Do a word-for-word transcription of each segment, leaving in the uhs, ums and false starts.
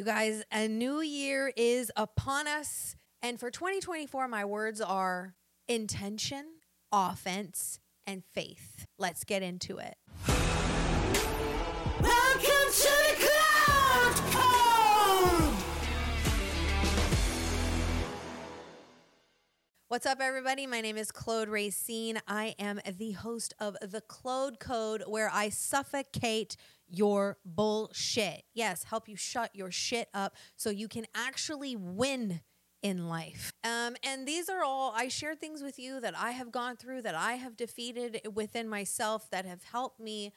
You guys, a new year is upon us. And for twenty twenty-four, my words are intention, offense, and faith. Let's get into it. Welcome to the Claude Code! What's up, everybody? My name is Claude Racine. I am the host of The Claude Code, where I suffocate your bullshit. Yes, help you shut your shit up so you can actually win in life. Um, and these are all, I share things with you that I have gone through, that I have defeated within myself, that have helped me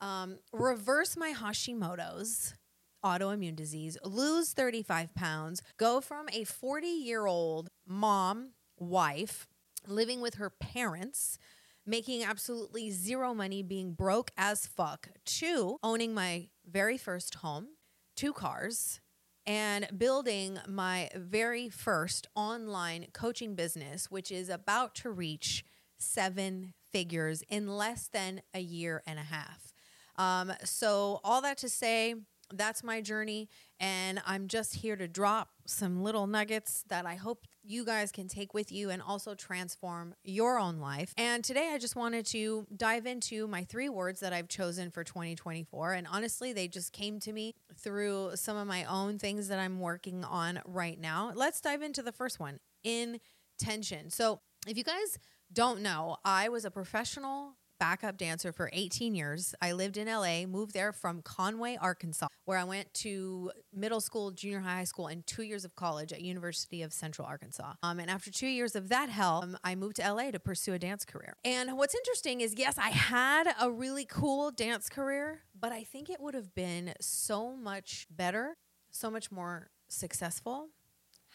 um, reverse my Hashimoto's, autoimmune disease, lose thirty-five pounds, go from a forty-year-old mom, wife, living with her parents, making absolutely zero money, being broke as fuck, to owning my very first home, two cars, and building my very first online coaching business, which is about to reach seven figures in less than a year and a half. Um, so all that to say, that's my journey, and I'm just here to drop some little nuggets that I hope you guys can take with you and also transform your own life. And today I just wanted to dive into my three words that I've chosen for twenty twenty-four. And honestly, they just came to me through some of my own things that I'm working on right now. Let's dive into the first one, intention. So if you guys don't know, I was a professional backup dancer for eighteen years. I lived in L A, moved there from Conway, Arkansas, where I went to middle school, junior high school, and two years of college at University of Central Arkansas. Um, and after two years of that hell, um, I moved to L A to pursue a dance career. And what's interesting is, yes, I had a really cool dance career, but I think it would have been so much better, so much more successful,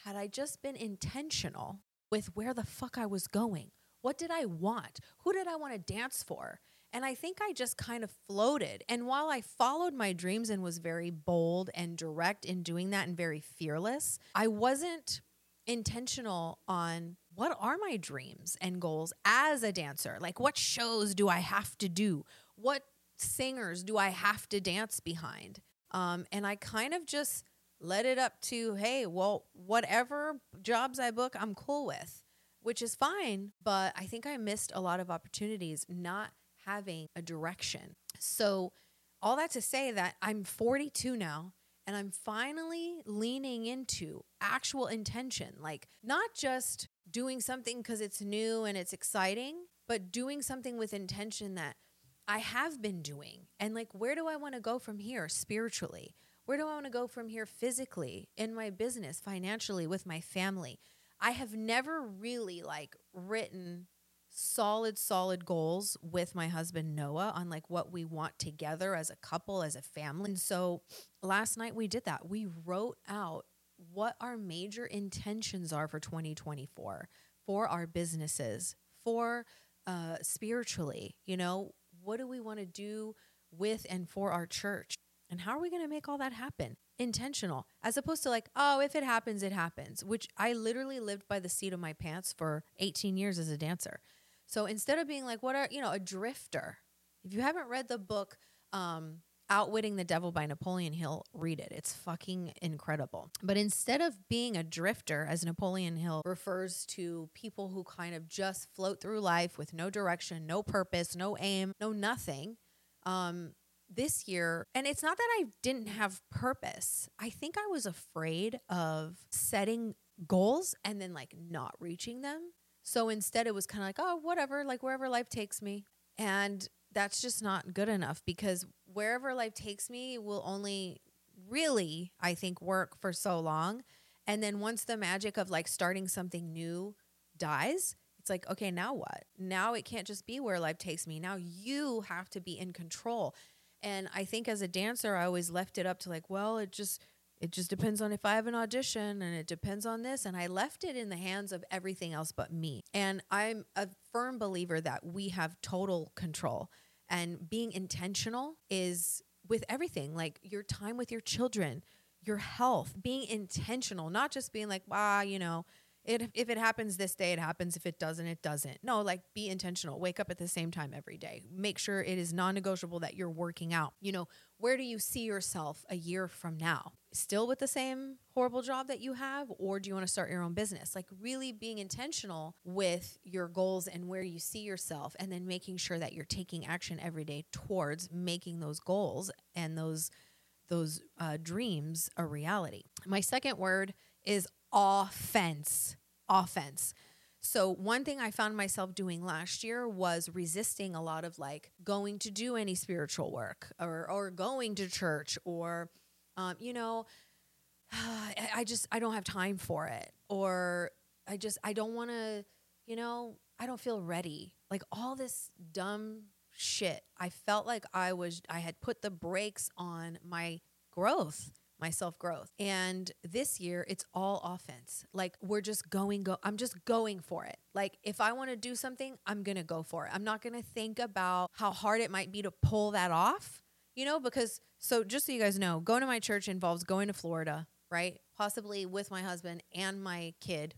had I just been intentional with where the fuck I was going. What did I want? Who did I want to dance for? And I think I just kind of floated. And while I followed my dreams and was very bold and direct in doing that and very fearless, I wasn't intentional on what are my dreams and goals as a dancer? Like, what shows do I have to do? What singers do I have to dance behind? Um, and I kind of just let it up to, hey, well, whatever jobs I book, I'm cool with. Which is fine, but I think I missed a lot of opportunities not having a direction. So all that to say that I'm forty-two now, and I'm finally leaning into actual intention, like not just doing something because it's new and it's exciting, but doing something with intention that I have been doing. And like, where do I want to go from here spiritually? Where do I want to go from here physically, in my business, financially, with my family? I have never really like written solid, solid goals with my husband, Noah, on like what we want together as a couple, as a family. And so last night we did that. We wrote out what our major intentions are for twenty twenty-four, for our businesses, for uh, spiritually, you know, what do we want to do with and for our church? And how are we going to make all that happen? Intentional, as opposed to like, oh, if it happens, it happens, which I literally lived by the seat of my pants for eighteen years as a dancer. So instead of being like, what are, you know, a drifter, if you haven't read the book, um, Outwitting the Devil by Napoleon Hill, read it. It's fucking incredible. But instead of being a drifter, as Napoleon Hill refers to people who kind of just float through life with no direction, no purpose, no aim, no nothing, um, this year, and it's not that I didn't have purpose. I think I was afraid of setting goals and then like not reaching them. So instead it was kind of like, oh, whatever, like wherever life takes me. And that's just not good enough, because wherever life takes me will only really, I think, work for so long. And then once the magic of like starting something new dies, it's like, okay, now what? Now it can't just be where life takes me. Now you have to be in control. And I think as a dancer, I always left it up to like, well, it just it just depends on if I have an audition, and it depends on this. And I left it in the hands of everything else but me. And I'm a firm believer that we have total control, and being intentional is with everything, like your time with your children, your health, being intentional, not just being like, ah, you know, it, if it happens this day, it happens. If it doesn't, it doesn't. No, like be intentional. Wake up at the same time every day. Make sure it is non-negotiable that you're working out. You know, where do you see yourself a year from now? still with the same horrible job that you have, or do you want to start your own business? Like really being intentional with your goals and where you see yourself, and then making sure that you're taking action every day towards making those goals and those those uh, dreams a reality. My second word is offense. Offense. So one thing I found myself doing last year was resisting a lot of like going to do any spiritual work or or going to church or, um, you know, I just, I don't have time for it. Or I just, I don't want to, you know, I don't feel ready. Like all this dumb shit. I felt like I was, I had put the brakes on my growth. my self-growth. And this year it's all offense. Like we're just going, go, I'm just going for it. Like if I want to do something, I'm going to go for it. I'm not going to think about how hard it might be to pull that off, you know, because so just so you guys know, going to my church involves going to Florida, right? Possibly with my husband and my kid,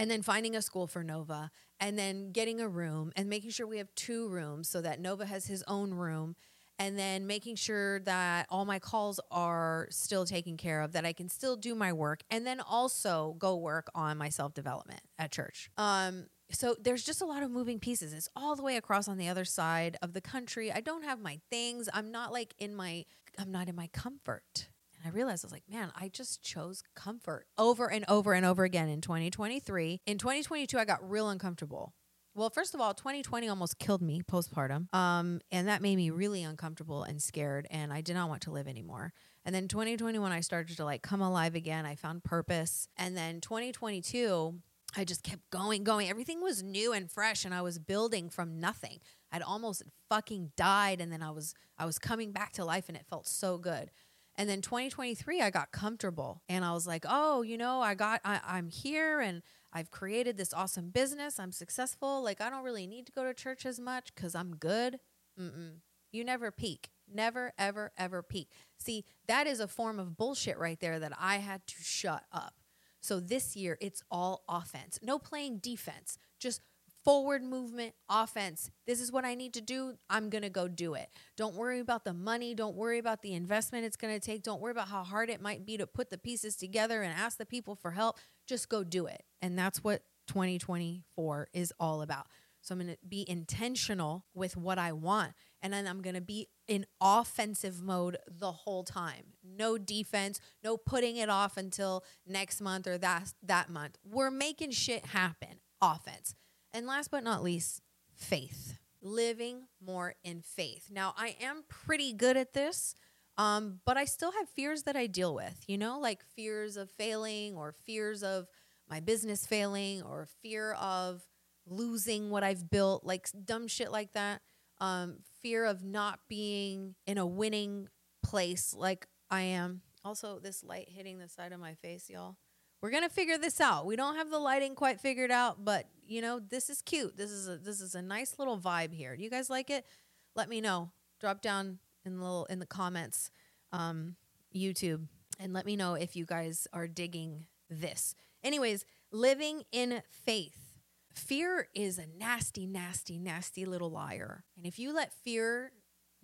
and then finding a school for Nova, and then getting a room and making sure we have two rooms so that Nova has his own room. And then making sure that all my calls are still taken care of, that I can still do my work, and then also go work on my self-development at church. Um, so there's just a lot of moving pieces. It's all the way across on the other side of the country. I don't have my things. I'm not like in my, I'm not in my comfort. And I realized, I was like, man, I just chose comfort over and over and over again in twenty twenty-three. In twenty twenty-two, I got real uncomfortable. Well, first of all, twenty twenty almost killed me postpartum, um, and that made me really uncomfortable and scared, and I did not want to live anymore. And then twenty twenty-one, I started to like come alive again. I found purpose. And then twenty twenty-two, I just kept going, going. Everything was new and fresh, and I was building from nothing. I'd almost fucking died, and then I was I was coming back to life, and it felt so good. And then twenty twenty-three, I got comfortable, and I was like, oh, you know, I got I, I'm here, and I've created this awesome business. I'm successful. Like, I don't really need to go to church as much because I'm good. Mm-mm. You never peak. Never, ever, ever peak. See, that is a form of bullshit right there that I had to shut up. So this year, it's all offense. No playing defense. Just forward movement, offense. This is what I need to do. I'm going to go do it. Don't worry about the money. Don't worry about the investment it's going to take. Don't worry about how hard it might be to put the pieces together and ask the people for help. Just go do it. And that's what twenty twenty-four is all about. So I'm going to be intentional with what I want. And then I'm going to be in offensive mode the whole time. No defense, no putting it off until next month or that, that month. We're making shit happen. Offense. And last but not least, faith. Living more in faith. Now, I am pretty good at this. Um, but I still have fears that I deal with, you know, like fears of failing or fears of my business failing or fear of losing what I've built, like dumb shit like that. Um, fear of not being in a winning place like I am. Also, this light hitting the side of my face, y'all. We're going to figure this out. We don't have the lighting quite figured out, but, you know, this is cute. This is a, this is a nice little vibe here. Do you guys like it? Let me know. Drop down in the little, in the comments, um, YouTube, and let me know if you guys are digging this. Anyways, living in faith. Fear is a nasty, nasty, nasty little liar. And if you let fear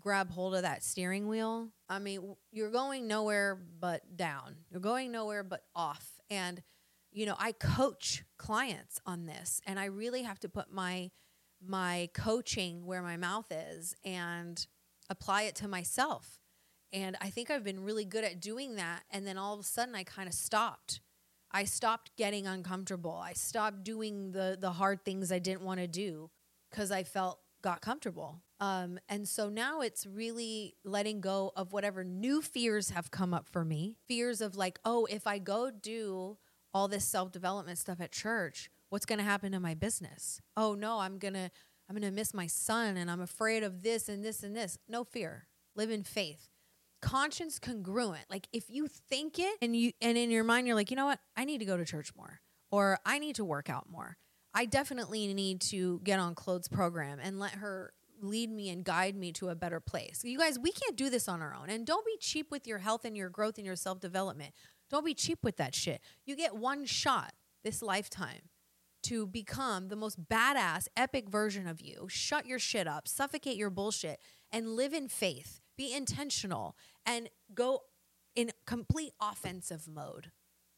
grab hold of that steering wheel, I mean, you're going nowhere but down. You're going nowhere but off. And, you know, I coach clients on this, and I really have to put my, my coaching where my mouth is and apply it to myself. And I think I've been really good at doing that. And then all of a sudden I kind of stopped. I stopped getting uncomfortable. I stopped doing the the hard things I didn't want to do because I felt got comfortable. Um, and so now it's really letting go of whatever new fears have come up for me. Fears of like, oh, if I go do all this self-development stuff at church, what's going to happen to my business? Oh no, I'm going to I'm going to miss my son, and I'm afraid of this and this and this. No fear. Live in faith. Conscience congruent. Like if you think it and you and in your mind you're like, you know what? I need to go to church more, or I need to work out more. I definitely need to get on Claude's program and let her lead me and guide me to a better place. You guys, we can't do this on our own. And don't be cheap with your health and your growth and your self-development. Don't be cheap with that shit. You get one shot this lifetime to become the most badass, epic version of you. Shut your shit up, suffocate your bullshit, and live in faith. Be intentional and go in complete offensive mode.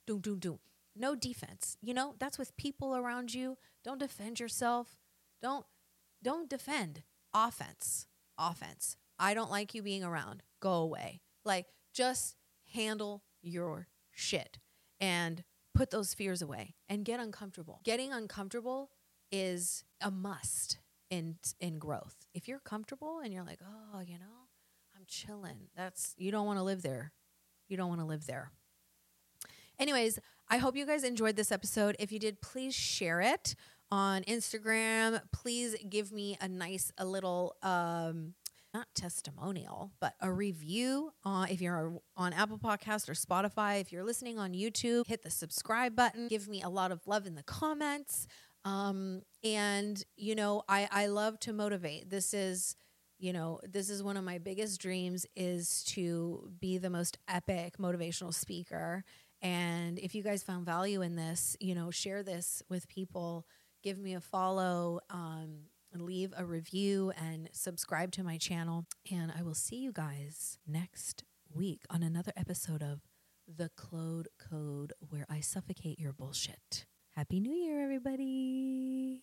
Doom, doom, doom. No defense. You know, that's with people around you. Don't defend yourself. Don't don't defend. Offense. Offense. I don't like you being around. Go away. Like, just handle your shit and put those fears away and get uncomfortable. Getting uncomfortable is a must in in growth. If you're comfortable and you're like, oh, you know, I'm chilling. That's, you don't want to live there. You don't want to live there. Anyways, I hope you guys enjoyed this episode. If you did, please share it on Instagram. Please give me a nice, a little, um, not testimonial, but a review. Uh, if you're on Apple Podcasts or Spotify, if you're listening on YouTube, hit the subscribe button. Give me a lot of love in the comments. Um, and, you know, I, I love to motivate. This is... You know, this is one of my biggest dreams, is to be the most epic motivational speaker. And if you guys found value in this, you know, share this with people, give me a follow, um, leave a review and subscribe to my channel. And I will see you guys next week on another episode of The Claude Code, where I suffocate your bullshit. Happy New Year, everybody.